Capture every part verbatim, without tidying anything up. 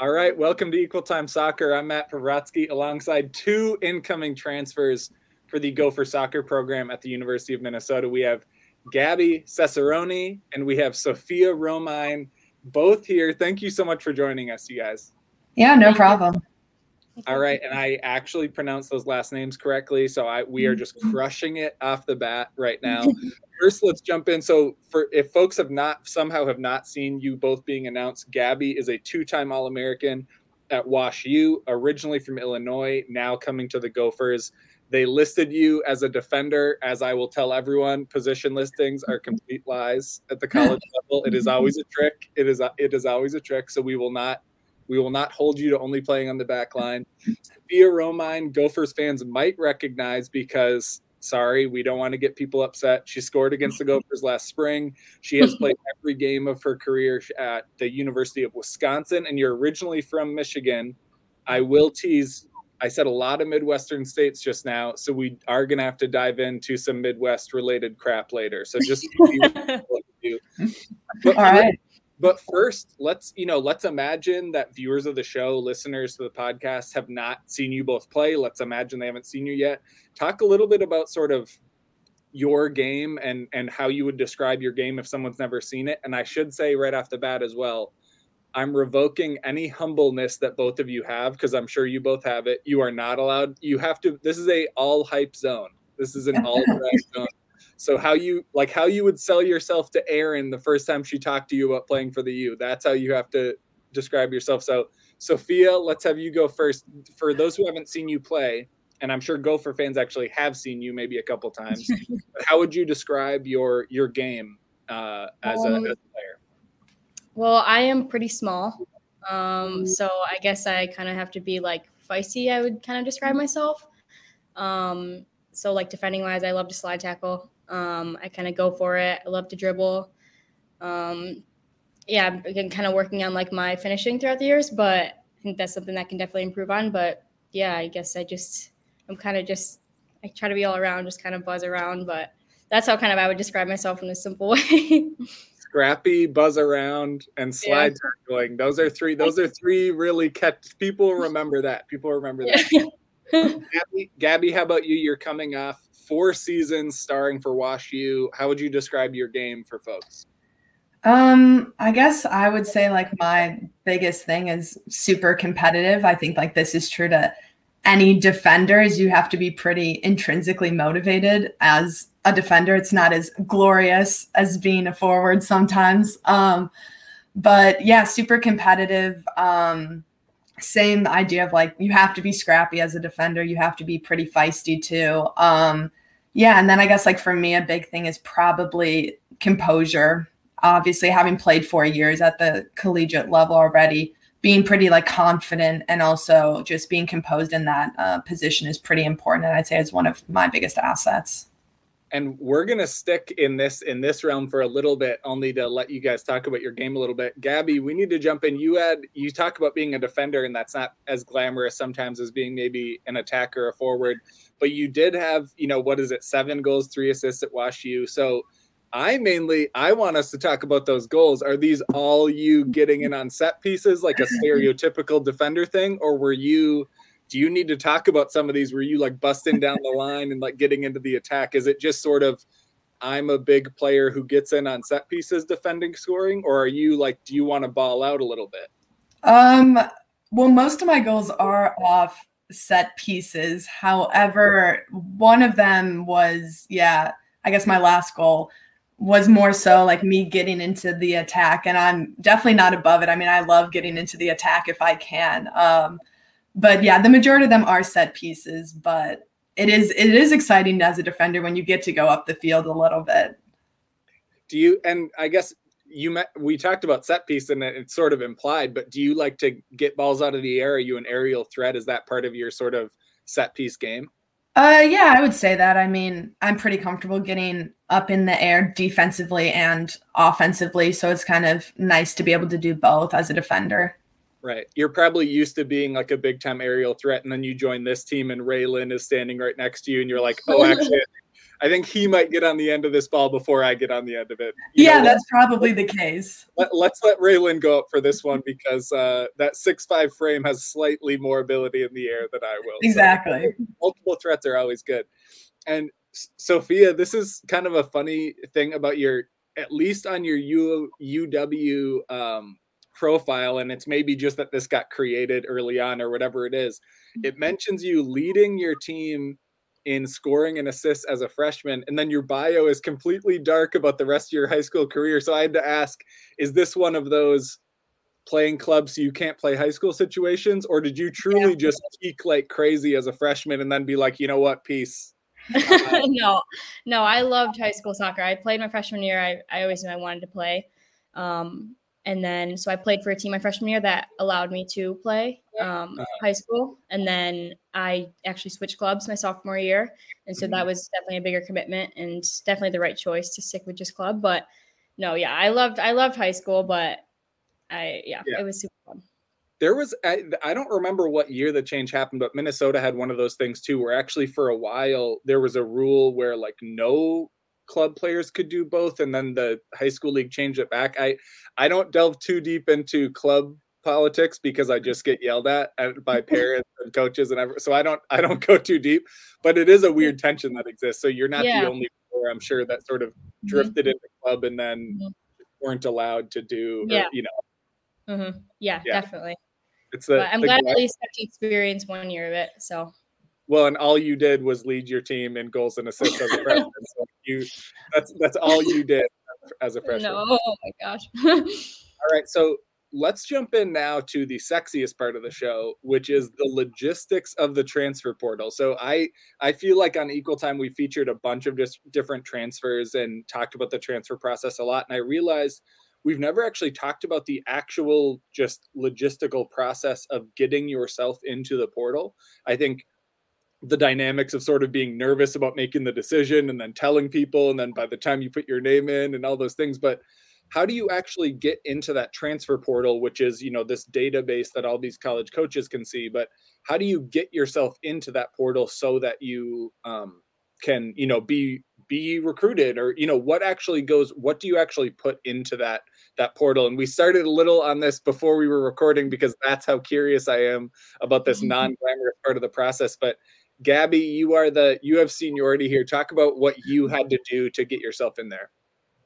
All right, welcome to Equal Time Soccer. I'm Matt Pavrotsky alongside two incoming transfers for the Gopher Soccer program at the University of Minnesota. We have Gabby Cesaroni and we have Sophia Romine, both here. Thank you so much for joining us, you guys. Yeah, no problem. All right, and I actually pronounced those last names correctly, so I we are just crushing it off the bat right now. First, let's jump in. So, for if folks have not somehow have not seen you both being announced, Gabby is a two-time All-American at WashU, originally from Illinois, now coming to the Gophers. They listed you as a defender, as I will tell everyone. Position listings are complete lies at the college level. It is always a trick. It is it is always a trick. So we will not. We will not hold you to only playing on the back line. Sophia Romine, Gophers fans might recognize because, sorry, we don't want to get people upset. She scored against the Gophers last spring. She has played every game of her career at the University of Wisconsin, and you're originally from Michigan. I will tease, I said a lot of Midwestern states just now, so we are going to have to dive into some Midwest-related crap later. So just see what you do. But all right. But first, let's, you know, let's imagine that viewers of the show, listeners to the podcast have not seen you both play. Let's imagine they haven't seen you yet. Talk a little bit about sort of your game and, and how you would describe your game if someone's never seen it. And I should say right off the bat as well, I'm revoking any humbleness that both of you have, because I'm sure you both have it. You are not allowed. You have to. This is a all hype zone. This is an all hype zone. So how you like how you would sell yourself to Erin the first time she talked to you about playing for the U. That's how you have to describe yourself. So Sophia, let's have you go first. For those who haven't seen you play, and I'm sure Gopher fans actually have seen you maybe a couple times, how would you describe your your game uh, as, um, a, as a player? Well, I am pretty small, um, so I guess I kind of have to be like feisty. I would kind of describe myself. Um, so like defending wise, I love to slide tackle. Um, I kind of go for it. I love to dribble. Um, yeah, I've been kind of working on like my finishing throughout the years, but I think that's something that can definitely improve on. But yeah, I guess I just, I'm kind of just, I try to be all around, just kind of buzz around, but that's how kind of I would describe myself in a simple way. Scrappy, buzz around, and slide yeah. tackling. Those are three, those are three really kept, people remember that. People remember that. Yeah. Gabby, Gabby, how about you? You're coming off four seasons starring for WashU. How would you describe your game for folks? Um, I guess I would say like my biggest thing is super competitive. I think like this is true to any defender is you have to be pretty intrinsically motivated as a defender. It's not as glorious as being a forward sometimes. Um, but yeah, super competitive. Um, same idea of like, you have to be scrappy as a defender. You have to be pretty feisty too. Um, yeah. And then I guess like for me, a big thing is probably composure. Obviously having played four years at the collegiate level already, being pretty like confident and also just being composed in that uh, position is pretty important. And I'd say it's one of my biggest assets. And we're going to stick in this in this realm for a little bit, only to let you guys talk about your game a little bit. Gabby, we need to jump in. You had you talk about being a defender, and that's not as glamorous sometimes as being maybe an attacker or forward. But you did have, you know, what is it, seven goals, three assists at WashU. So I mainly I want us to talk about those goals. Are these all you getting in on set pieces, like a stereotypical defender thing, or were you? Do you need to talk about some of these where you like busting down the line and like getting into the attack? Is it just sort of, I'm a big player who gets in on set pieces defending scoring, or are you like, do you want to ball out a little bit? Um, well, most of my goals are off set pieces. However, one of them was, yeah, I guess my last goal was more so like me getting into the attack, and I'm definitely not above it. I mean, I love getting into the attack if I can. Um, But yeah, the majority of them are set pieces, but it is it is exciting as a defender when you get to go up the field a little bit. Do you, and I guess you met, we talked about set piece and it's sort of implied, but do you like to get balls out of the air? Are you an aerial threat? Is that part of your sort of set piece game? Uh, yeah, I would say that. I mean, I'm pretty comfortable getting up in the air defensively and offensively. So it's kind of nice to be able to do both as a defender. Right. You're probably used to being like a big time aerial threat. And then you join this team and Raylin is standing right next to you and you're like, oh, actually, I think he might get on the end of this ball before I get on the end of it. You yeah, know, that's probably the case. Let, let's let Raylin go up for this one because uh, that six five frame has slightly more ability in the air than I will. Exactly. So multiple threats are always good. And Sophia, this is kind of a funny thing about your, at least on your U, UW um, profile, and it's maybe just that this got created early on or whatever it is. It mentions you leading your team in scoring and assists as a freshman, and then your bio is completely dark about the rest of your high school career. So I had to ask, is this one of those playing clubs so you can't play high school situations, or did you truly yeah. just peak like crazy as a freshman and then be like, you know what, peace? Uh, no, no, I loved high school soccer. I played my freshman year. I, I always knew I wanted to play. Um, and then, so I played for a team my freshman year that allowed me to play um, uh, high school. And then I actually switched clubs my sophomore year. And so that was definitely a bigger commitment and definitely the right choice to stick with just club. But no, yeah, I loved, I loved high school, but I, yeah, yeah. it was super fun. There was, I, I don't remember what year the change happened, but Minnesota had one of those things too, where actually for a while there was a rule where like no club players could do both. And then the high school league changed it back. I, I don't delve too deep into club politics because I just get yelled at by parents and coaches and everything. So I don't, I don't go too deep, but it is a weird tension that exists. So you're not yeah. the only player, I'm sure, that sort of drifted mm-hmm. into club and then mm-hmm. weren't allowed to do, yeah. or, you know. Mm-hmm. Yeah, yeah, definitely. It's the, I'm the glad at least I got to experience one year of it. So, well, and all you did was lead your team in goals and assists as a freshman. So you, that's that's all you did as a freshman. No, oh my gosh. All right, so let's jump in now to the sexiest part of the show, which is the logistics of the transfer portal. So I I feel like on Equal Time we featured a bunch of just different transfers and talked about the transfer process a lot, and I realized we've never actually talked about the actual just logistical process of getting yourself into the portal. I think the dynamics of sort of being nervous about making the decision and then telling people, and then by the time you put your name in and all those things, but how do you actually get into that transfer portal, which is, you know, this database that all these college coaches can see, but how do you get yourself into that portal so that you um, can, you know, be, be recruited, or, you know, what actually goes, what do you actually put into that, that portal? And we started a little on this before we were recording, because that's how curious I am about this non-glamorous part of the process. But Gabby, you are the, you have seniority here. Talk about what you had to do to get yourself in there.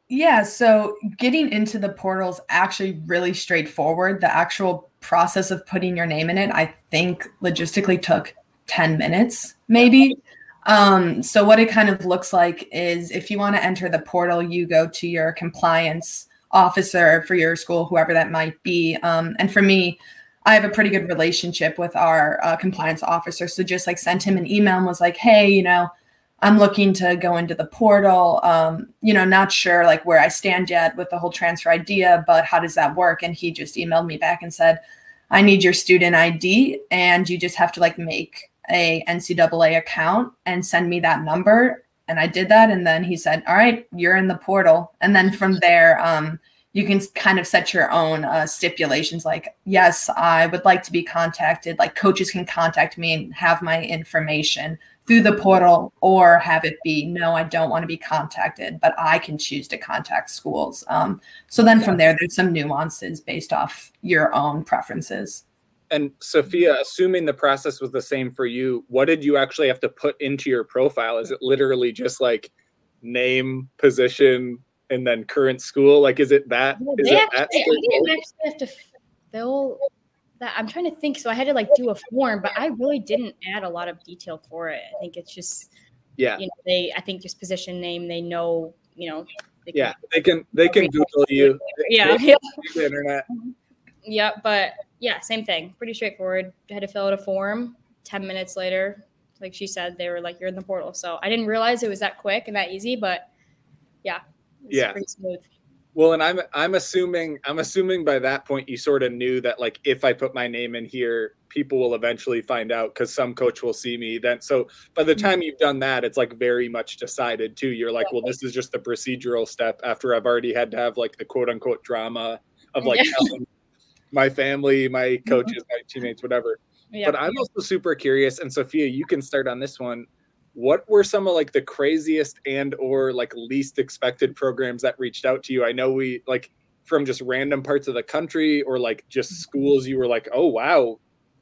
Yeah. So getting into the portal is actually really straightforward. The actual process of putting your name in it, I think logistically took ten minutes, maybe. Um, so what it kind of looks like is if you want to enter the portal, you go to your compliance officer for your school, whoever that might be. Um, and for me, I have a pretty good relationship with our uh, compliance officer. So just like sent him an email and was like, hey, you know, I'm looking to go into the portal. Um, you know, not sure like where I stand yet with the whole transfer idea, but how does that work? And he just emailed me back and said, I need your student I D and you just have to like make a N C double A account and send me that number. And I did that. And then he said, all right, you're in the portal. And then from there, um, you can kind of set your own uh, stipulations. Like, yes, I would like to be contacted. Like coaches can contact me and have my information through the portal, or have it be, no, I don't want to be contacted, but I can choose to contact schools. Um, so then from there, there's some nuances based off your own preferences. And Sophia, assuming the process was the same for you, what did you actually have to put into your profile? Is it literally just like name, position, and then current school? Like, is it that? Well, is it actually, that I didn't actually have to fill that. I'm trying to think. So I had to like do a form, but I really didn't add a lot of detail for it. I think it's just, yeah, you know, they, I think just position, name, they know, you know. They yeah, can, they can, they can Google you. Yeah. They, they the internet. Yeah, but yeah, same thing. Pretty straightforward. I had to fill out a form. Ten minutes later, like she said, they were like, you're in the portal. So I didn't realize it was that quick and that easy, but yeah. It was yeah. pretty smooth. Well, and I'm I'm assuming I'm assuming by that point you sort of knew that like if I put my name in here, people will eventually find out because some coach will see me then. So by the time you've done that, it's like very much decided too. You're like, well, this is just the procedural step after I've already had to have like the quote unquote drama of like yeah. telling my family, my coaches, my teammates, whatever. Yeah. But I'm also super curious, and Sophia, you can start on this one. what were some of like the craziest and or like least expected programs that reached out to you? I know we like from just random parts of the country or like just schools you were like, oh, wow,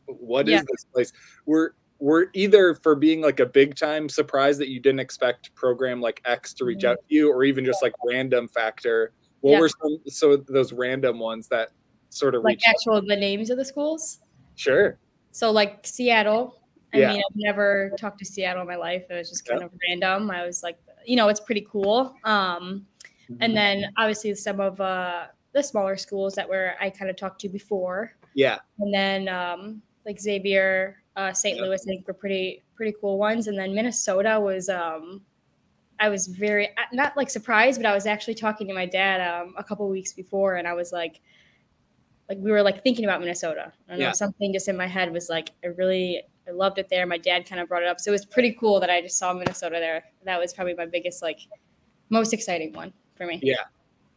what yeah. is this place? We're Were either for being like a big time surprise that you didn't expect program like X to reach out to you, or even just like random factor. What yeah. were some so those random ones that sort of like actual out? The names of the schools? Sure. So like Seattle. I yeah. mean, I've never talked to Seattle in my life. It was just kind yeah. of random. I was like, you know, it's pretty cool. Um, mm-hmm. And then obviously some of uh, the smaller schools that were I kind of talked to before. Yeah. And then um, like Xavier. Uh, Saint Louis, I think, were pretty pretty cool ones, and then Minnesota was. Um, I was very not like surprised, but I was actually talking to my dad um, a couple weeks before, and I was like, like we were like thinking about Minnesota. I don't yeah. know, something just in my head was like, I really I loved it there. My dad kind of brought it up, so it was pretty cool that I just saw Minnesota there. That was probably my biggest, like, most exciting one for me. Yeah.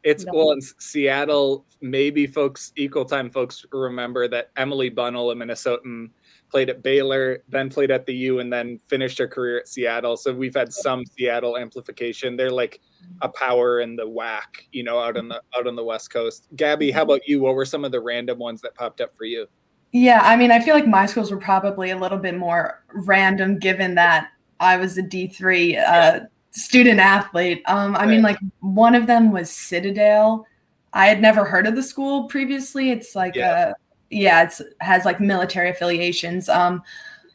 It's well in Seattle. Maybe folks, Equal Time folks, remember that Emily Bunnell, a Minnesotan, played at Baylor, then played at the U, and then finished her career at Seattle. So we've had some Seattle amplification. They're like a power in the whack, you know, out on the out on the West Coast. Gabby, how about you? What were some of the random ones that popped up for you? Yeah, I mean, I feel like my schools were probably a little bit more random, given that I was a D three. Uh, student athlete. Um, I right. mean, like one of them was Citadel. I had never heard of the school previously. It's like, yeah, a, yeah it's has like military affiliations. Um,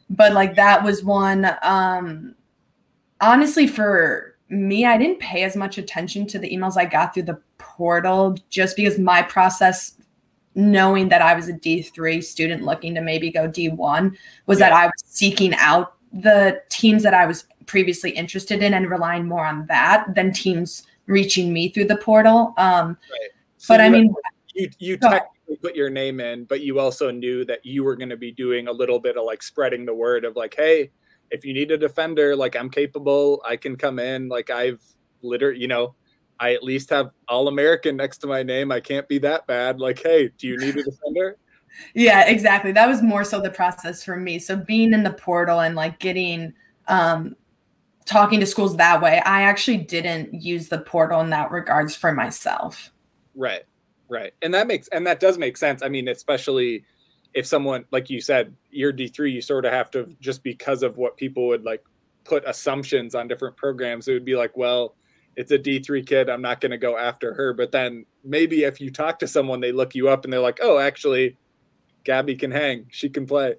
but like that was one. Um, honestly, for me, I didn't pay as much attention to the emails I got through the portal just because my process, knowing that I was a D three student looking to maybe go D one, was yeah. that I was seeking out the teams that I was previously interested in and relying more on that than teams reaching me through the portal. Um, right. so but I mean, you, you technically put your name in, but you also knew that you were going to be doing a little bit of like spreading the word of like, hey, if you need a defender, like I'm capable, I can come in. Like I've literally, you know, I at least have All-American next to my name. I can't be that bad. Like, hey, do you need a defender? Yeah, exactly. That was more so the process for me. So being in the portal and like getting, um, talking to schools that way, I actually didn't use the portal in that regards for myself. Right, right. And that makes, and that does make sense. I mean, especially if someone, like you said, you're D three, you sort of have to, just because of what people would like put assumptions on different programs, it would be like, well, it's a D three kid, I'm not going to go after her. But then maybe if you talk to someone, they look you up and they're like, oh, actually, Gabby can hang, she can play.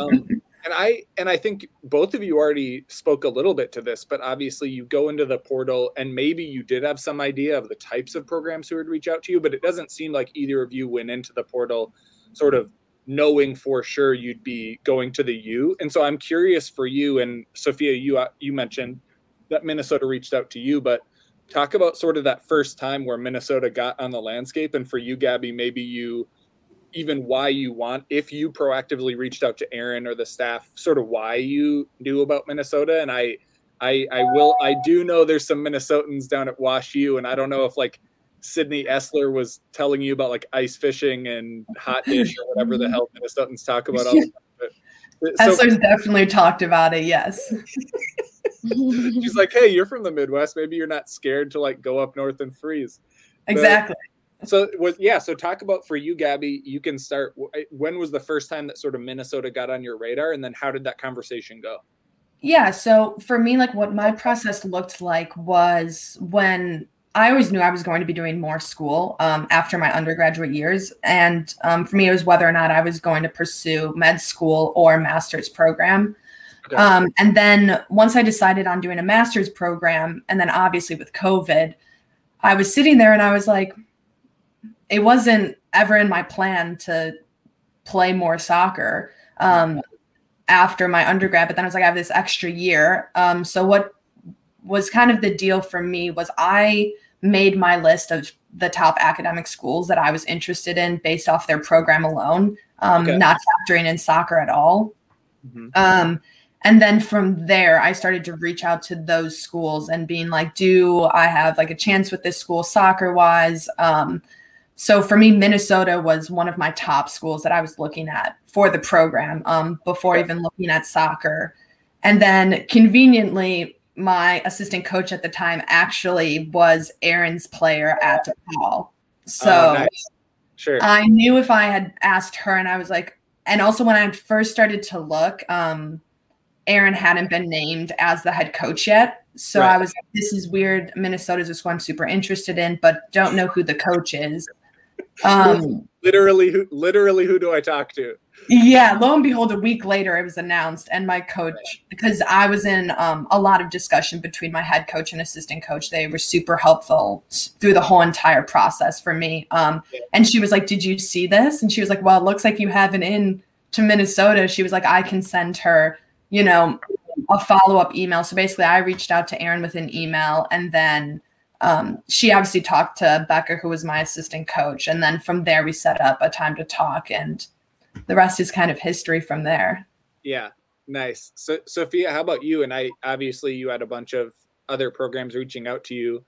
Um, And I and I think both of you already spoke a little bit to this, but obviously you go into the portal and maybe you did have some idea of the types of programs who would reach out to you, but it doesn't seem like either of you went into the portal sort of knowing for sure you'd be going to the U. And so I'm curious for you, and Sophia, you you mentioned that Minnesota reached out to you, but talk about sort of that first time where Minnesota got on the landscape. And for you, Gabby, maybe you even why you want, if you proactively reached out to Erin or the staff, sort of why you knew about Minnesota. And I, I, I will, I do know there's some Minnesotans down at WashU, and I don't know if like Sidney Esler was telling you about like ice fishing and hot dish or whatever the hell Minnesotans talk about. All the time. But, so, Esler's definitely talked about it. Yes. She's like, hey, you're from the Midwest. Maybe you're not scared to like go up north and freeze. But, exactly. So was yeah. So talk about for you, Gabby. You can start. When was the first time that sort of Minnesota got on your radar, and then how did that conversation go? Yeah. So for me, like what my process looked like was when I always knew I was going to be doing more school um, after my undergraduate years, and um, for me it was whether or not I was going to pursue med school or master's program. Okay. Um, and then once I decided on doing a master's program, and then obviously with COVID, I was sitting there and I was like, it wasn't ever in my plan to play more soccer um, after my undergrad, but then I was like, I have this extra year. Um, so what was kind of the deal for me was I made my list of the top academic schools that I was interested in based off their program alone, um, okay. not factoring in soccer at all. Mm-hmm. Um, and then from there, I started to reach out to those schools and being like, do I have like a chance with this school soccer wise? Um, So for me, Minnesota was one of my top schools that I was looking at for the program um, before even looking at soccer. And then conveniently, my assistant coach at the time actually was Erin's player at DePaul. So oh, nice. Sure. I knew if I had asked her, and I was like, and also when I first started to look, um, Erin hadn't been named as the head coach yet. So right. I was like, this is weird. Minnesota's just one I'm super interested in, but don't know who the coach is. Um, literally, who, literally, who do I talk to? Yeah. Lo and behold, a week later, it was announced. And my coach, because I was in um, a lot of discussion between my head coach and assistant coach, they were super helpful through the whole entire process for me. Um, yeah. And she was like, did you see this? And she was like, well, it looks like you have an in to Minnesota. She was like, I can send her, you know, a follow-up email. So basically I reached out to Erin with an email, and then Um, she obviously talked to Becker, who was my assistant coach. And then from there, we set up a time to talk, and the rest is kind of history from there. Yeah. Nice. So Sophia, how about you? And I, obviously you had a bunch of other programs reaching out to you.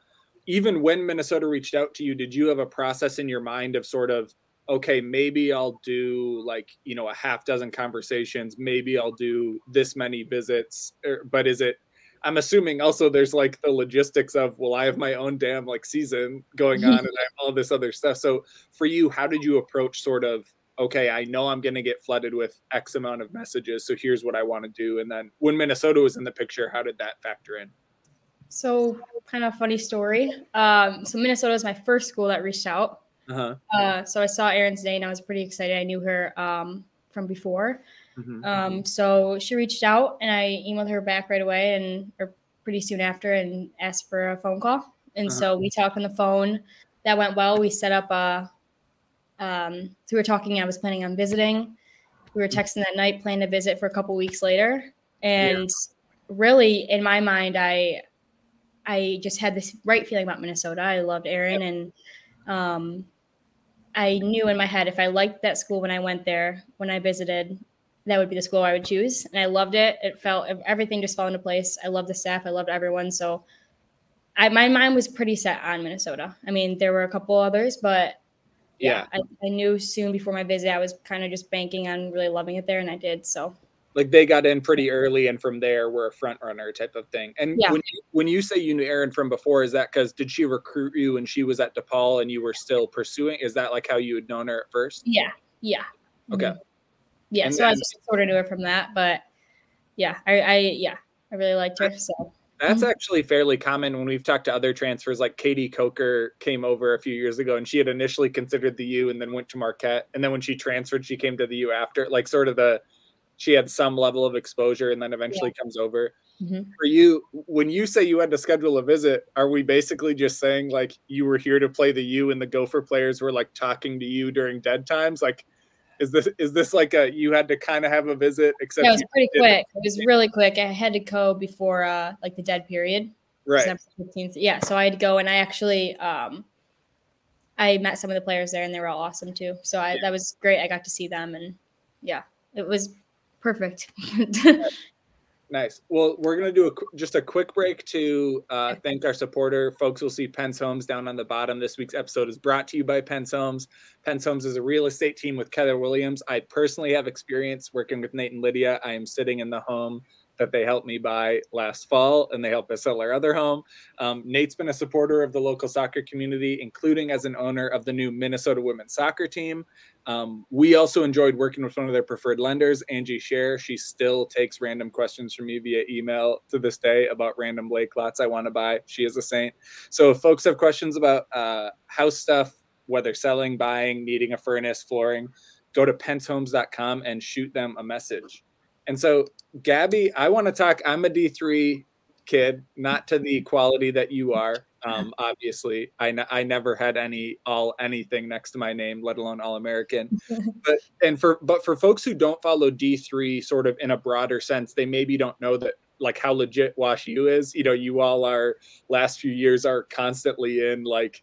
Even when Minnesota reached out to you, did you have a process in your mind of sort of, okay, maybe I'll do like, you know, a half dozen conversations, maybe I'll do this many visits, or, but is it, I'm assuming also there's like the logistics of, well, I have my own damn like season going on and I have all this other stuff. So for you, how did you approach sort of, okay, I know I'm going to get flooded with X amount of messages, so here's what I want to do. And then when Minnesota was in the picture, how did that factor in? So kind of funny story. Um, so Minnesota was my first school that reached out. Uh-huh. Uh, so I saw Erin's name and I was pretty excited. I knew her um, from before. Mm-hmm. Um, so she reached out and I emailed her back right away and or pretty soon after and asked for a phone call. And uh-huh. so we talked on the phone. That went well. We set up a, um, so we were talking, I was planning on visiting. We were texting that night, planned a visit for a couple weeks later. And yeah. really in my mind, I, I just had this right feeling about Minnesota. I loved Erin yep. and, um, I knew in my head, if I liked that school when I went there, when I visited, that would be the school I would choose. And I loved it. It felt, everything just fell into place. I loved the staff. I loved everyone. So I, my mind was pretty set on Minnesota. I mean, there were a couple others, but yeah, yeah I, I knew soon before my visit, I was kind of just banking on really loving it there. And I did. So like they got in pretty early and from there we're a front runner type of thing. And yeah. when, when you say you knew Erin from before, is that because did she recruit you and she was at DePaul and you were still pursuing? Is that like how you had known her at first? Yeah. Yeah. Okay. Mm-hmm. Yeah, and so then, I just sort of knew her from that, but yeah, I, I yeah, I really liked her. So that's actually fairly common when we've talked to other transfers. Like Katie Coker came over a few years ago, and she had initially considered the U and then went to Marquette, and then when she transferred, she came to the U after. Like sort of the, she had some level of exposure, and then eventually yeah. comes over. Mm-hmm. For you, when you say you had to schedule a visit, are we basically just saying like you were here to play the U and the Gopher players were like talking to you during dead times, like? Is this is this like a you had to kind of have a visit? Except yeah, it was pretty quick. It was really quick. I had to go before uh, like the dead period, right? fifteenth. Yeah, so I had to go, and I actually um, I met some of the players there, and they were all awesome too. So I, yeah. that was great. I got to see them, and yeah, it was perfect. Nice. Well, we're gonna do a, just a quick break to uh, thank our supporter folks. We'll see Penn's Homes down on the bottom. This week's episode is brought to you by Penn's Homes. Penn's Homes is a real estate team with Keller Williams. I personally have experience working with Nate and Lydia. I am sitting in the home that they helped me buy last fall, and they helped us sell our other home. Um, Nate's been a supporter of the local soccer community, including as an owner of the new Minnesota women's soccer team. Um, we also enjoyed working with one of their preferred lenders, Angie Scher. She still takes random questions from me via email to this day about random lake lots I want to buy. She is a saint. So if folks have questions about uh, house stuff, whether selling, buying, needing a furnace, flooring, go to pens homes dot com and shoot them a message. And so, Gabby, I want to talk. I'm a D three kid, not to the quality that you are. Um, obviously, I, n- I never had any all anything next to my name, let alone all American. But and for but for folks who don't follow D three, sort of in a broader sense, they maybe don't know that like how legit WashU is. You know, you all are last few years are constantly in like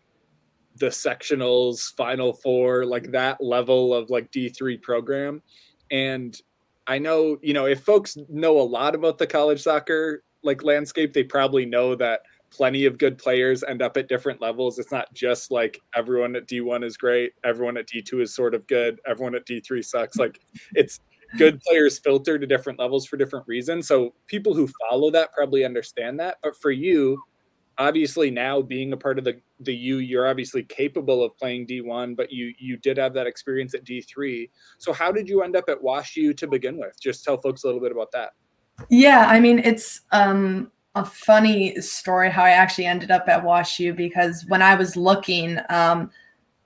the sectionals, Final Four, like that level of like D three program, and I know, you know, if folks know a lot about the college soccer like landscape, they probably know that plenty of good players end up at different levels. It's not just like everyone at D one is great, everyone at D two is sort of good, everyone at D three sucks. Like it's good players filter to different levels for different reasons. So people who follow that probably understand that. But for you, obviously now being a part of the, the U, you're obviously capable of playing D one, but you you did have that experience at D three. So how did you end up at WashU to begin with? Just tell folks a little bit about that. Yeah, I mean, it's um, a funny story how I actually ended up at WashU, because when I was looking, um,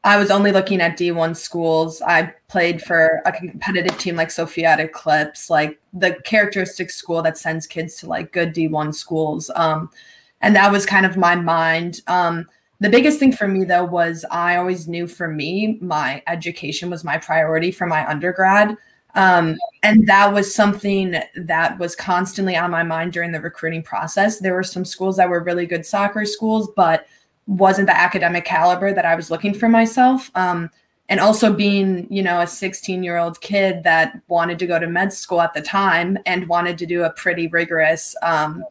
I was only looking at D one schools. I played for a competitive team like Sophia at Eclipse, like the characteristic school that sends kids to like good D one schools. Um, and that was kind of my mind. Um, the biggest thing for me though, was I always knew for me, my education was my priority for my undergrad. Um, and that was something that was constantly on my mind during the recruiting process. There were some schools that were really good soccer schools, but wasn't the academic caliber that I was looking for myself. Um, and also being, you know, a sixteen year old kid that wanted to go to med school at the time and wanted to do a pretty rigorous um,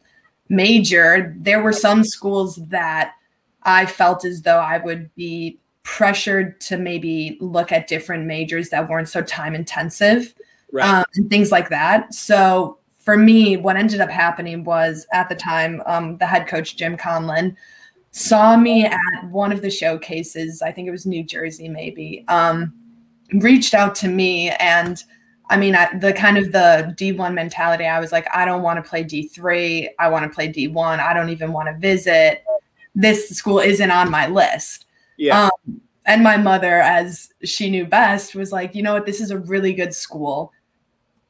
major, there were some schools that I felt as though I would be pressured to maybe look at different majors that weren't so time intensive, right. um, and things like that. So for me, what ended up happening was at the time, um, the head coach, Jim Conlin, saw me at one of the showcases. I think it was New Jersey, maybe, um, reached out to me. And I mean, I, the kind of the D one mentality, I was like, I don't want to play D three. I want to play D one. I don't even want to visit. This school isn't on my list. Yeah. Um, and my mother, as she knew best, was like, you know what, this is a really good school.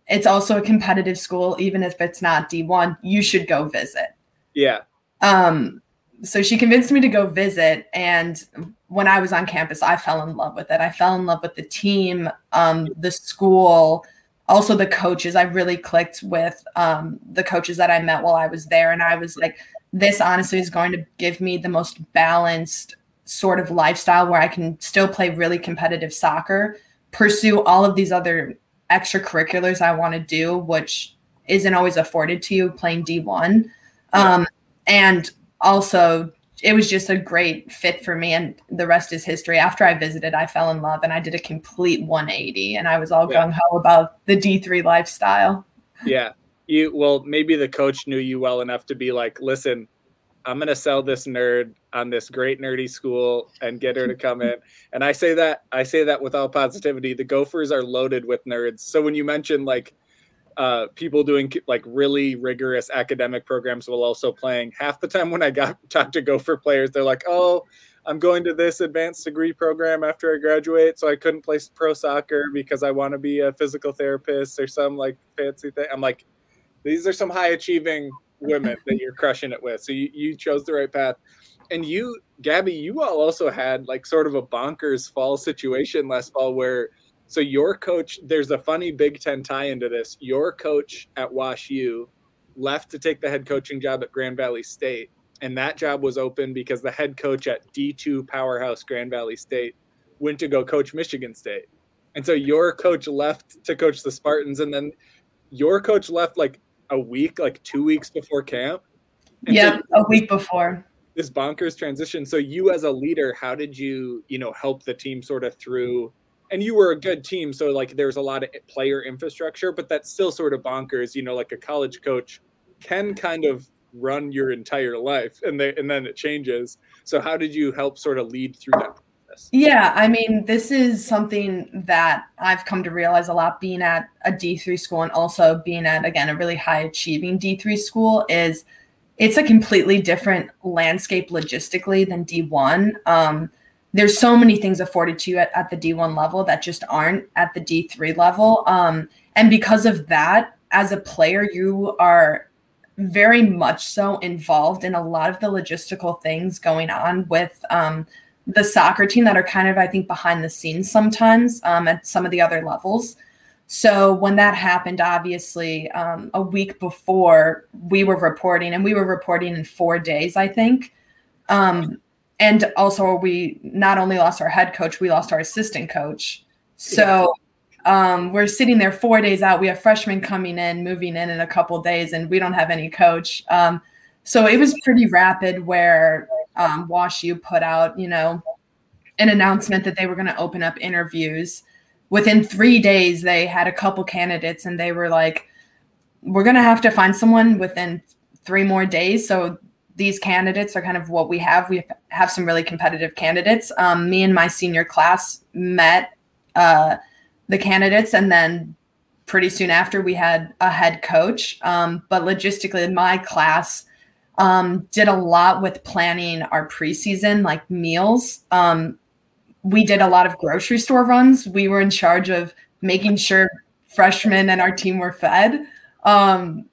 It's also a competitive school. Even if it's not D one, you should go visit. Yeah. Um, so she convinced me to go visit. And when I was on campus, I fell in love with it. I fell in love with the team, um, the school, also the coaches. I really clicked with um, the coaches that I met while I was there. And I was like, this honestly is going to give me the most balanced sort of lifestyle where I can still play really competitive soccer, pursue all of these other extracurriculars I want to do, which isn't always afforded to you playing D one. Um, and also it was just a great fit for me, and the rest is history. After I visited, I fell in love and I did a complete one eighty, and I was all yeah. gung-ho about the D three lifestyle. Yeah. You, well, maybe the coach knew you well enough to be like, listen, I'm going to sell this nerd on this great nerdy school and get her to come in. And I say that, I say that with all positivity. The Gophers are loaded with nerds. So when you mention like uh, people doing like really rigorous academic programs while also playing, half the time when I got talked to Gopher players, they're like, oh, I'm going to this advanced degree program after I graduate. So I couldn't play pro soccer because I want to be a physical therapist or some like fancy thing. I'm like, these are some high achieving women that you're crushing it with. So you, you chose the right path. And you, Gabby, you all also had like sort of a bonkers fall situation last fall where, so your coach, there's a funny Big Ten tie into this. Your coach at WashU left to take the head coaching job at Grand Valley State. And that job was open because the head coach at D two powerhouse Grand Valley State went to go coach Michigan State. And so your coach left to coach the Spartans. And then your coach left like a week, like two weeks before camp. And yeah, so a week before. This bonkers transition. So you as a leader, how did you, you know, help the team sort of through? And you were a good team, so like there's a lot of player infrastructure, but that's still sort of bonkers. You know, like a college coach can kind of run your entire life and, they, and then it changes. So how did you help sort of lead through that process? Yeah, I mean, this is something that I've come to realize a lot being at a D three school and also being at, again, a really high achieving D three school is it's a completely different landscape logistically than D one. Um, there's so many things afforded to you at, at the D one level that just aren't at the D three level. Um, and because of that, as a player, you are very much so involved in a lot of the logistical things going on with um, the soccer team that are kind of, I think, behind the scenes sometimes um, at some of the other levels. So when that happened, obviously, um, a week before we were reporting, and we were reporting in four days, I think. Um, and also we not only lost our head coach, we lost our assistant coach. So um, we're sitting there four days out. We have freshmen coming in, moving in in a couple of days, and we don't have any coach. Um, so it was pretty rapid where um, WashU put out, you know, an announcement that they were going to open up interviews, within three days, they had a couple candidates and they were like, we're going to have to find someone within three more days. So these candidates are kind of what we have. We have some really competitive candidates. Um, me and my senior class met uh, the candidates, and then pretty soon after we had a head coach. Um, but logistically, my class um, did a lot with planning our preseason, like meals. Um, we did a lot of grocery store runs. We were in charge of making sure freshmen and our team were fed. Um,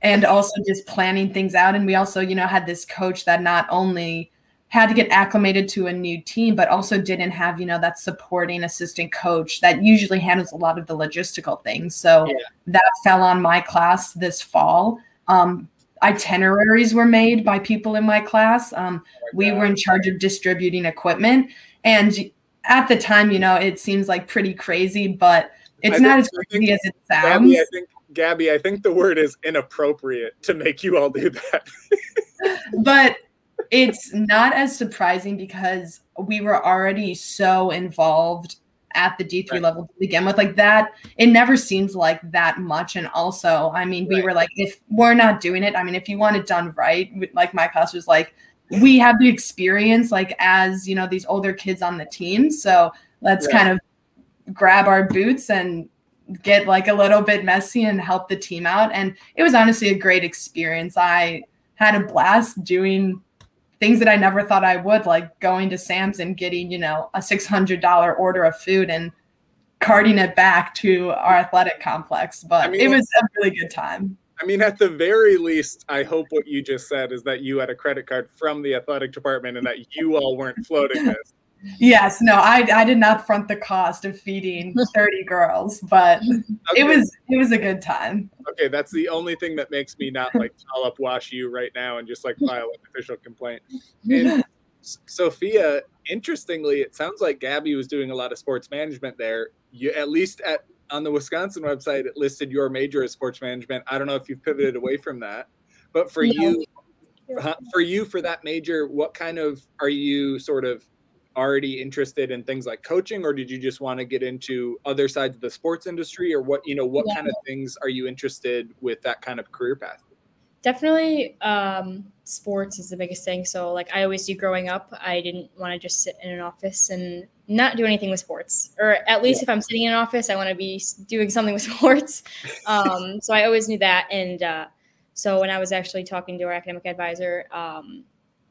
and also just planning things out. And we also, you know, had this coach that not only had to get acclimated to a new team, but also didn't have, you know, that supporting assistant coach that usually handles a lot of the logistical things. So yeah. that fell on my class this fall. Um, itineraries were made by people in my class. Um, we were in charge of distributing equipment. And at the time, you know, it seems like pretty crazy, but it's I not think, as crazy think, as it sounds. Gabby I, think, Gabby, I think the word is inappropriate to make you all do that. But it's not as surprising because we were already so involved at the D three right. level to begin with. Like that, it never seems like that much. And also, I mean, we right. were like, if we're not doing it, I mean, if you want it done right, like my class was like, we have the experience, like as, you know, these older kids on the team. So let's right. kind of grab our boots and get like a little bit messy and help the team out. And it was honestly a great experience. I had a blast doing things that I never thought I would, like going to Sam's and getting, you know, a six hundred dollars order of food and carting it back to our athletic complex. But I mean, it was a really good time. I mean, at the very least, I hope what you just said is that you had a credit card from the athletic department and that you all weren't floating this. Yes, no, I I did not front the cost of feeding thirty girls, but okay. it was it was a good time. Okay, that's the only thing that makes me not like call up WashU right now and just like file an official complaint. And Sophia, interestingly, it sounds like Gabby was doing a lot of sports management there. You at least at on the Wisconsin website, it listed your major as sports management. I don't know if you've pivoted away from that, but for yeah. you, for you for that major, what kind of are you sort of already interested in things like coaching, or did you just want to get into other sides of the sports industry, or what, you know, what yeah. kind of things are you interested with that kind of career path? Definitely um, sports is the biggest thing. So like I always do growing up, I didn't want to just sit in an office and not do anything with sports, or at least yeah. if I'm sitting in an office, I want to be doing something with sports. Um, so I always knew that. And uh, so when I was actually talking to our academic advisor, um,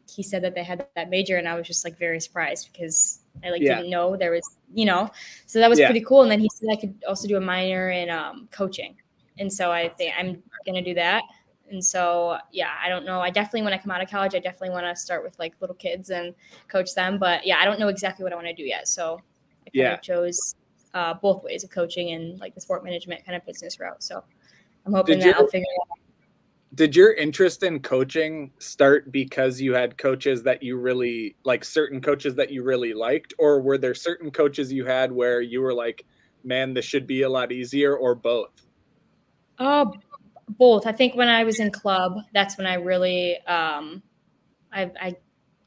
he said that they had that major, and I was just like very surprised because I like yeah. didn't know there was, you know, so that was yeah. pretty cool. And then he said I could also do a minor in um, coaching. And so I think I'm going to do that. And so, yeah, I don't know. I definitely, when I come out of college, I definitely want to start with like little kids and coach them. But yeah, I don't know exactly what I want to do yet. So I kind yeah. of chose uh, both ways of coaching and like the sport management kind of business route. So I'm hoping Did that you- I'll figure it out. Did your interest in coaching start because you had coaches that you really like, certain coaches that you really liked, or were there certain coaches you had where you were like, man, this should be a lot easier, or both? Uh, both. I think when I was in club, that's when I really, um, I, I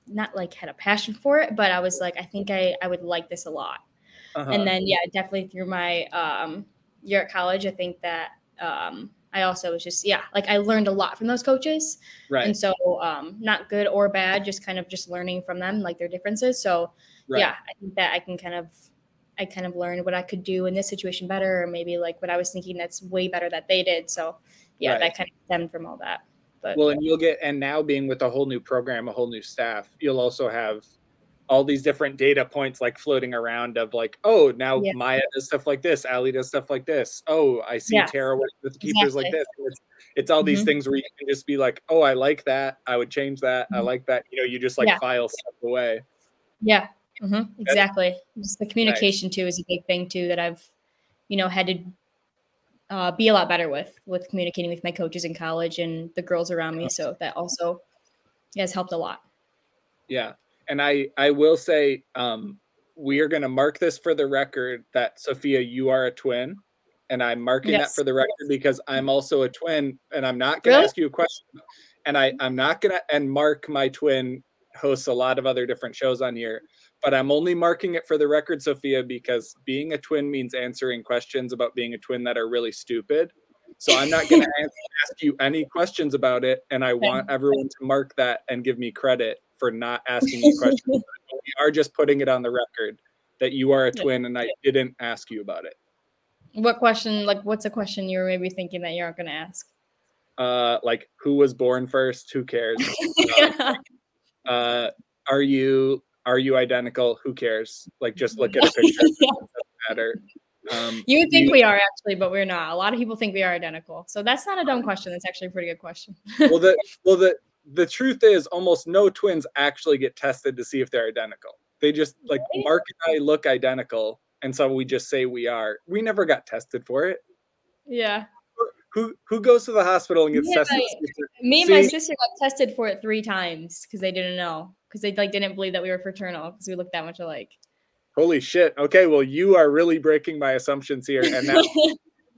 not like had a passion for it, but I was like, I think I, I would like this a lot. Uh-huh. And then, yeah, definitely through my um, year at college, I think that, um, I also was just, yeah, like I learned a lot from those coaches. Right. And so um, not good or bad, just kind of just learning from them, like their differences. So right. yeah, I think that I can kind of, I kind of learned what I could do in this situation better, or maybe like what I was thinking that's way better that they did. So yeah, right. that kind of stemmed from all that. But well, and you'll get, and now being with a whole new program, a whole new staff, you'll also have all these different data points like floating around of like, oh, now yeah. Maya does stuff like this. Allie does stuff like this. Oh, I see yeah. Tara with, with keepers exactly. like this. It's, it's all mm-hmm. these things where you can just be like, oh, I like that. I would change that. Mm-hmm. I like that. You know, you just like yeah. file stuff away. Yeah, mm-hmm. exactly. Just the communication nice. too is a big thing too that I've, you know, had to uh, be a lot better with, with communicating with my coaches in college and the girls around me. So that also has helped a lot. Yeah. And I, I will say um, we are going to mark this for the record that, Sophia, you are a twin. And I'm marking yes. that for the record because I'm also a twin. And I'm not going to really? ask you a question. And I, I'm not going to – and Mark, my twin, hosts a lot of other different shows on here. but I'm only marking it for the record, Sophia, because being a twin means answering questions about being a twin that are really stupid. So I'm not going to ask you any questions about it. And I want everyone to mark that and give me credit for not asking you questions. We are just putting it on the record that you are a twin and I didn't ask you about it. What question, like, what's a question you were maybe thinking that you aren't going to ask? Uh, like, who was born first? Who cares? yeah. uh, uh, are you are you identical? Who cares? Like, just look at a picture. yeah. It doesn't matter. Um, you would think you, we are actually, but we're not. A lot of people think we are identical. So that's not a dumb question. That's actually a pretty good question. well, the well the the truth is almost no twins actually get tested to see if they're identical. They just like right? Mark and I look identical. And so we just say we are. We never got tested for it. Yeah. Who who goes to the hospital and gets yeah, tested? I, me and see? my sister got tested for it three times because they didn't know. Because they like didn't believe that we were fraternal because we looked that much alike. Holy shit. Okay, well, you are really breaking my assumptions here. And now,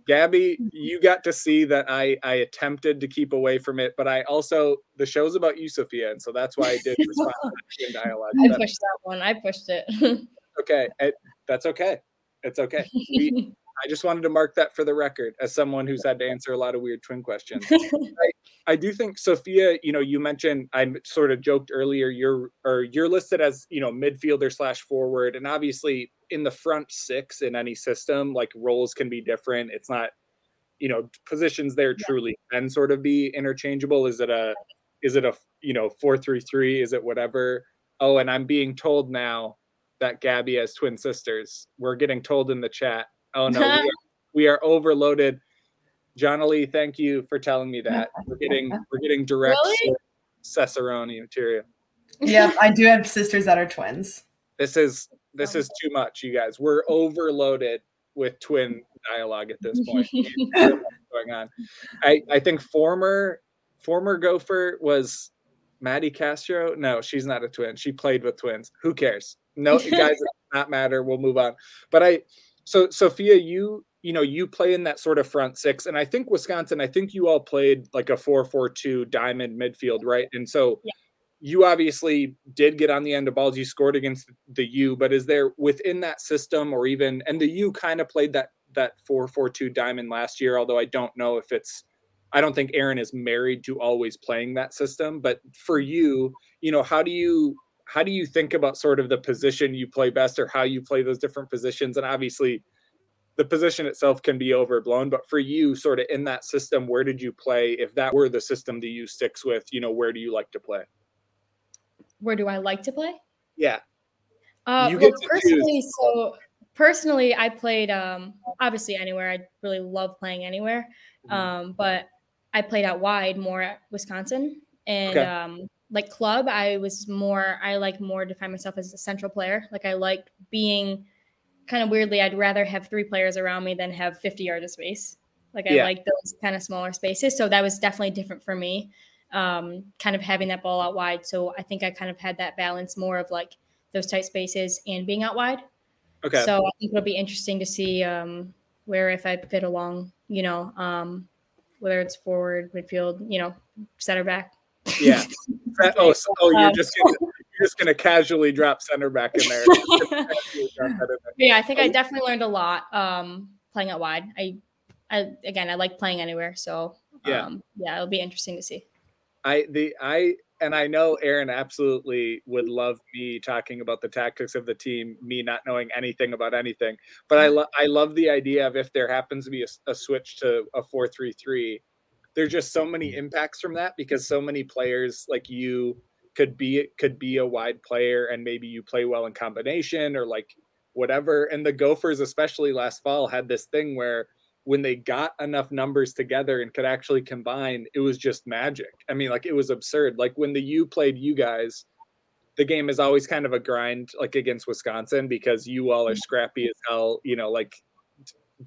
Gabby, you got to see that I, I attempted to keep away from it, but I also, the show's about you, Sophia, and so that's why I did respond to the dialogue. I pushed that one. I pushed it. Okay. It, that's okay. It's okay. We, I just wanted to mark that for the record as someone who's had to answer a lot of weird twin questions. I, I do think, Sophia, you know, you mentioned, I sort of joked earlier, you're, or you're listed as, you know, midfielder slash forward. And obviously in the front six in any system, like roles can be different. It's not, you know, positions there truly can sort of be interchangeable. Is it a, is it a, you know, four, three, three, is it whatever? Oh, and I'm being told now that Gabby has twin sisters. We're getting told in the chat. Oh no, we, are, we are overloaded. John Ali, thank you for telling me that. We're getting we're getting direct really? Cesaroni material. Yeah, I do have sisters that are twins. This is this is too much, you guys. We're overloaded with twin dialogue at this point. going on. I, I think former former Gopher was Maddie Castro. No, she's not a twin. She played with twins. Who cares? No, guys, it does not matter. We'll move on. But I So, Sophia, you, you know, you play in that sort of front six. And I think Wisconsin, I think you all played like a four four two diamond midfield, right? And so yeah. you obviously did get on the end of balls. You scored against the U, but is there within that system or even, and the U kind of played that that four four two diamond last year, although I don't know if it's, I don't think Erin is married to always playing that system. But for you, you know, how do you, How do you think about sort of the position you play best or how you play those different positions? And obviously the position itself can be overblown, but for you sort of in that system, where did you play? If that were the system that you sticks with, you know, where do you like to play? Where do I like to play? Yeah. Uh, you well, personally, choose. so personally I played um, obviously anywhere. I really love playing anywhere. Mm-hmm. Um, but I played out wide more at Wisconsin and, okay. um, Like club, I was more, I like more define myself as a central player. Like I like being kind of weirdly, I'd rather have three players around me than have fifty yards of space. Like I yeah. like those kind of smaller spaces. So that was definitely different for me, um, kind of having that ball out wide. So I think I kind of had that balance more of like those tight spaces and being out wide. Okay. So I think it'll be interesting to see um, where if I fit along, you know, um, whether it's forward, midfield, you know, center back. Yeah. Okay. Oh, so oh, you're just gonna, you're just gonna casually drop center back in there. yeah, I think I definitely learned a lot um, playing out wide. I, I again, I like playing anywhere, so um, yeah, yeah, it'll be interesting to see. I the I and I know Erin absolutely would love me talking about the tactics of the team, me not knowing anything about anything. But I lo- I love the idea of if there happens to be a, a switch to a four three three. There's just so many impacts from that because so many players like you could be could be a wide player and maybe you play well in combination or like whatever. And the Gophers, especially last fall, had this thing where when they got enough numbers together and could actually combine, it was just magic. I mean, like it was absurd. Like when the U played you guys, the game is always kind of a grind like against Wisconsin because you all are scrappy as hell, you know, like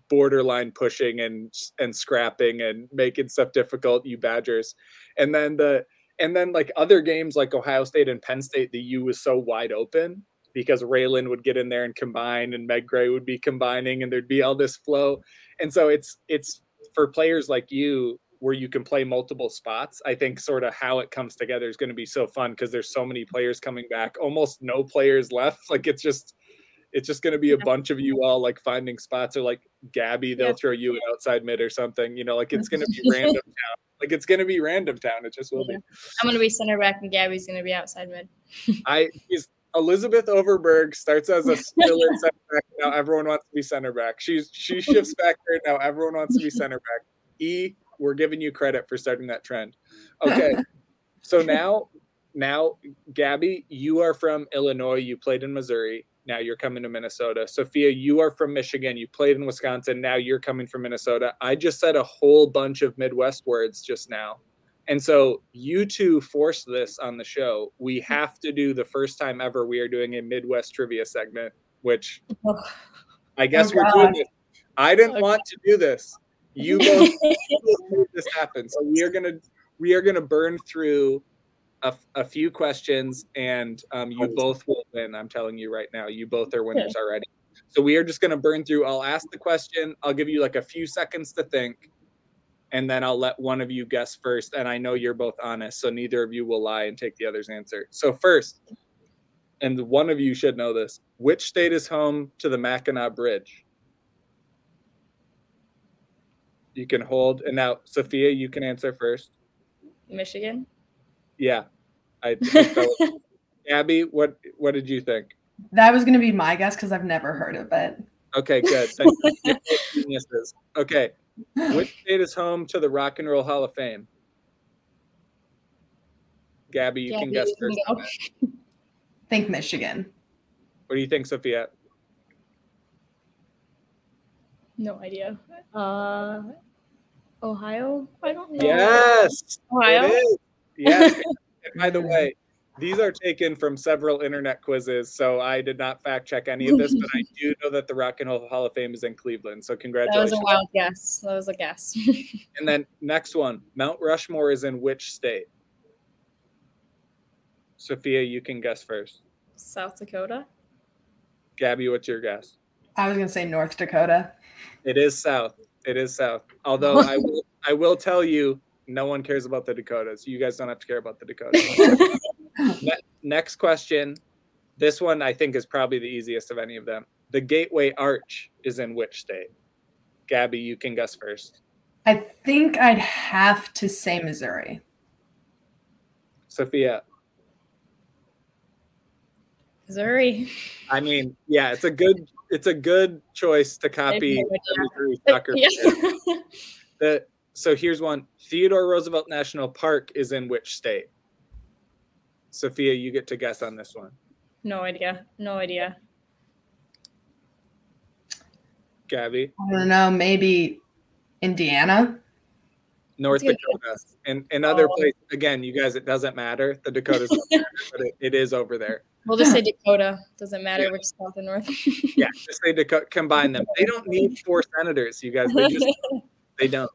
borderline pushing and and scrapping and making stuff difficult, you Badgers. And then the and then like other games like Ohio State and Penn State, the U was so wide open because Raylin would get in there and combine and Meg Gray would be combining and there'd be all this flow. And so it's it's for players like you where you can play multiple spots. I think sort of how it comes together is going to be so fun because there's so many players coming back, almost no players left. Like it's just, it's just going to be a bunch of you all like finding spots, or like Gabby, they'll yep. throw you an outside mid or something, you know, like it's going to be random town. Like it's going to be random town. It just will yeah. be. I'm going to be center back and Gabby's going to be outside mid. I, she's, Elizabeth Overberg starts as a spiller center back. Now everyone wants to be center back. She's, she shifts back there. Now everyone wants to be center back. E, we're giving you credit for starting that trend. Okay. So now, now Gabby, you are from Illinois. You played in Missouri. Now you're coming to Minnesota. Sophia, you are from Michigan. You played in Wisconsin. Now you're coming from Minnesota. I just said a whole bunch of Midwest words just now. And so you two forced this on the show. We have to do the first time ever we are doing a Midwest trivia segment, which I guess oh, we're doing this. I didn't okay. want to do this. You both made this happen. So we are gonna we are gonna burn through a, a few questions, and um, you both will win. I'm telling you right now, you both are winners okay. already. So we are just gonna burn through. I'll ask the question. I'll give you like a few seconds to think. And then I'll let one of you guess first. And I know you're both honest, so neither of you will lie and take the other's answer. So first, and one of you should know this, which state is home to the Mackinac Bridge? You can hold. And now, Sophia, you can answer first. Michigan? Yeah. I, I Gabby, what, what did you think? That was going to be my guess because I've never heard of it. Okay, good. Thank you. Geniuses. Okay. Which state is home to the Rock and Roll Hall of Fame? Gabby, you Gabby, can guess first. No. I think Michigan. What do you think, Sophia? No idea. Uh, Ohio? I don't know. Yes. Ohio? It is. Yes. And by the way, these are taken from several internet quizzes, so I did not fact check any of this, but I do know that the Rock and Roll Hall of Fame is in Cleveland, so congratulations. That was a wild guess. That was a guess. And then next one, Mount Rushmore is in which state? Sophia, you can guess first. South Dakota. Gabby, what's your guess? I was going to say North Dakota. It is South. It is South. Although I will, I will tell you, no one cares about the Dakotas. You guys don't have to care about the Dakotas. Next question. This one I think is probably the easiest of any of them. The Gateway Arch is in which state? Gabby, you can guess first. I think I'd have to say Missouri. Sophia. Missouri. I mean, yeah, it's a good it's a good choice to copy Missouri soccer. Yeah. The, so here's one. Theodore Roosevelt National Park is in which state? Sophia, you get to guess on this one. No idea. No idea. Gabby? I don't know. Maybe Indiana? North Dakota. And another oh. place, again, you guys, it doesn't matter. The Dakotas don't matter, but it, it is over there. We'll just say Dakota. Doesn't matter yeah. which south and north. Yeah, just say Dakota. Combine them. They don't need four senators, you guys. They just they don't.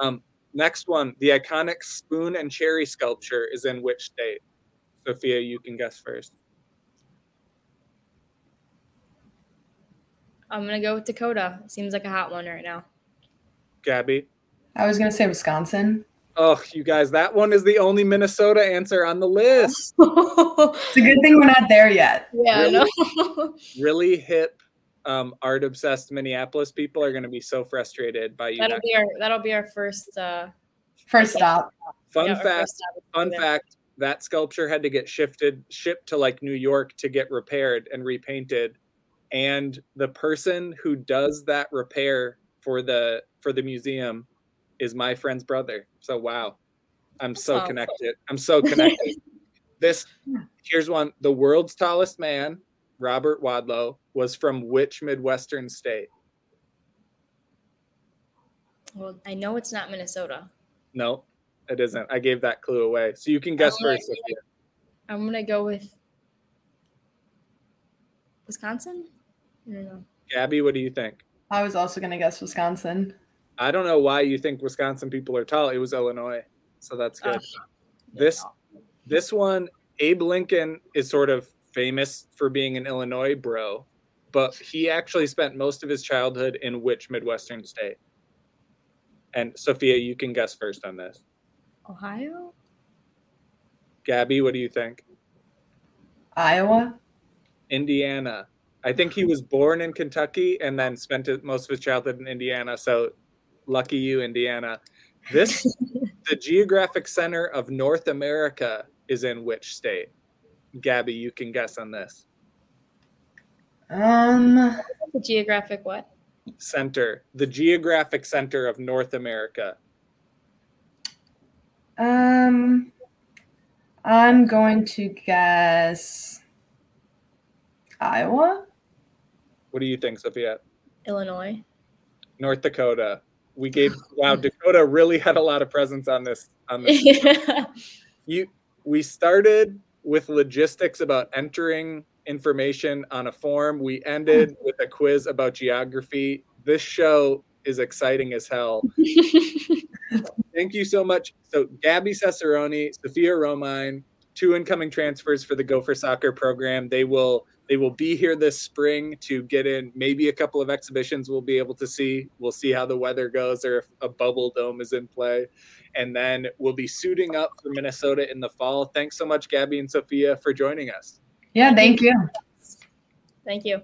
Um, next one. The iconic spoon and cherry sculpture is in which state? Sophia, you can guess first. I'm going to go with Dakota. Seems like a hot one right now. Gabby? I was going to say Wisconsin. Oh, you guys, that one is the only Minnesota answer on the list. It's a good thing we're not there yet. Yeah, really, no. Really hip, um, art-obsessed Minneapolis people are going to be so frustrated by you. That'll be our, that'll be our first, uh, first stop. Fun yeah, fact, stop fun there. fact. That sculpture had to get shifted, shipped to like New York to get repaired and repainted. And the person who does that repair for the for the museum is my friend's brother. So wow. I'm so connected. I'm so connected. This here's one. The world's tallest man, Robert Wadlow, was from which Midwestern state? Well, I know it's not Minnesota. No. It isn't. I gave that clue away. So you can guess I'm first. Gonna, I'm going to go with Wisconsin. I don't know. Gabby, what do you think? I was also going to guess Wisconsin. I don't know why you think Wisconsin people are tall. It was Illinois. So that's good. Oh, this yeah. this one, Abe Lincoln is sort of famous for being an Illinois bro, but he actually spent most of his childhood in which Midwestern state? And Sophia, you can guess first on this. Ohio? Gabby, what do you think? Iowa? Indiana. I think he was born in Kentucky and then spent most of his childhood in Indiana. So lucky you, Indiana. This, the geographic center of North America is in which state? Gabby, you can guess on this. Um, the geographic what? Center. The geographic center of North America. Um, I'm going to guess Iowa. What do you think, Sophia? Illinois. North Dakota. We gave wow, Dakota really had a lot of presence on this on this. Yeah. You we started with logistics about entering information on a form. We ended with a quiz about geography. This show is exciting as hell. Thank you so much. So Gabby Cesaroni, Sophia Romine, two incoming transfers for the Gopher Soccer program. They will They will be here this spring to get in. Maybe a couple of exhibitions we'll be able to see. We'll see how the weather goes or if a bubble dome is in play. And then we'll be suiting up for Minnesota in the fall. Thanks so much, Gabby and Sophia, for joining us. Yeah, thank you. Thank you.